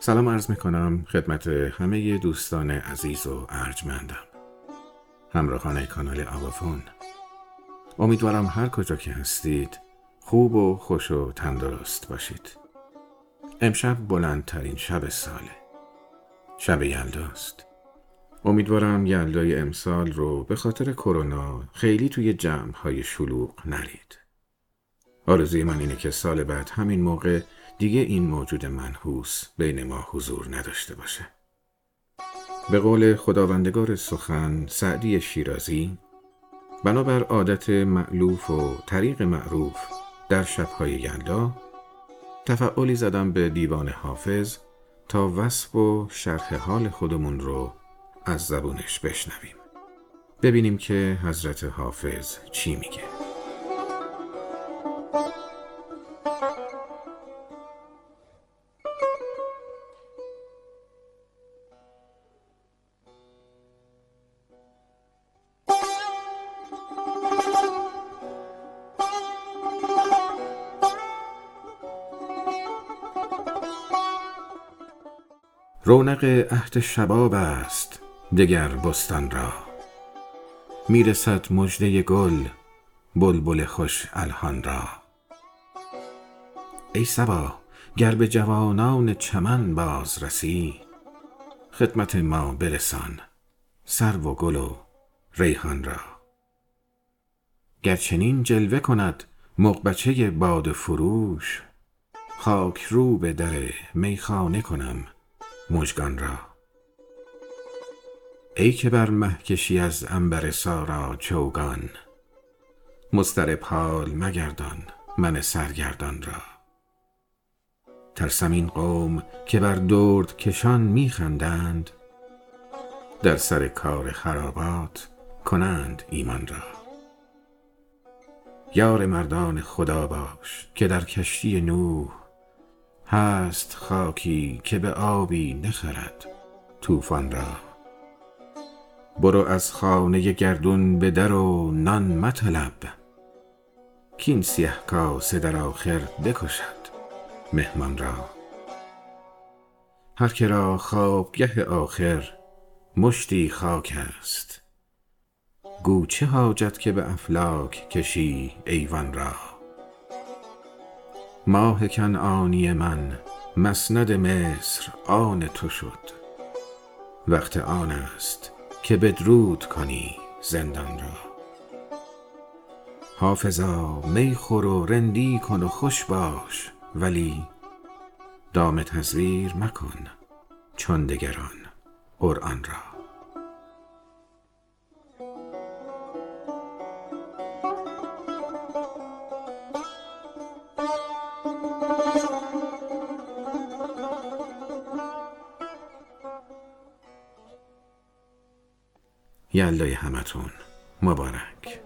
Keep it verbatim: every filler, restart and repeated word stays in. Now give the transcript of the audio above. سلام عرض میکنم خدمت همه دوستان عزیز و ارجمندم، همراهان کانال آوافون. امیدوارم هر کجا که هستید خوب و خوش و تندرست باشید. امشب بلندترین شب ساله، شب یلداست. امیدوارم یلدای امسال رو به خاطر کرونا خیلی توی جمع‌های شلوغ نرید. آرزوی من اینه که سال بعد همین موقع دیگه این موجود منحوس بین ما حضور نداشته باشه. به قول خداوندگار سخن سعدی شیرازی، بنابر عادت مألوف و طریق معروف در شب‌های یلدا تفعلی زدم به دیوان حافظ تا وصف و شرح حال خودمون رو از زبونش بشنویم. ببینیم که حضرت حافظ چی میگه. رونق عهد شباب است دگر بستان را، میرسد مژده گل بلبل خوش الحان را. ای صبا گر به جوانان چمن باز رسی، خدمت ما برسان سرو و گل و ریحان را. گر چنین جلوه کند مغبچه باد فروش، خاک رو به در میخانه کنم مژگان را. ای که بر مه کشی از عنبر سارا چوگان، مضطرب حال مگردان من سرگردان را. ترسم این قوم که بر درد کشان میخندند، در سر کار خرابات کنند ایمان را. یار مردان خدا باش که در کشتی نوح، هست خاکی که به آبی نخرد طوفان را. برو از خانه گردون به در و نان مطلب، کین سیه کاسه در آخر بکشد مهمان را. هر که را خوابگه آخر مشتی خاک است، گو چه حاجت که به افلاک کشی ایوان را. ماه کنعانی من مسند مصر آن تو شد، وقت آن است که بدرود کنی زندان را. حافظا می خور و رندی کن و خوش باش، ولی دام تزویر مکن چون دگران قرآن را. یلدای همتون مبارک.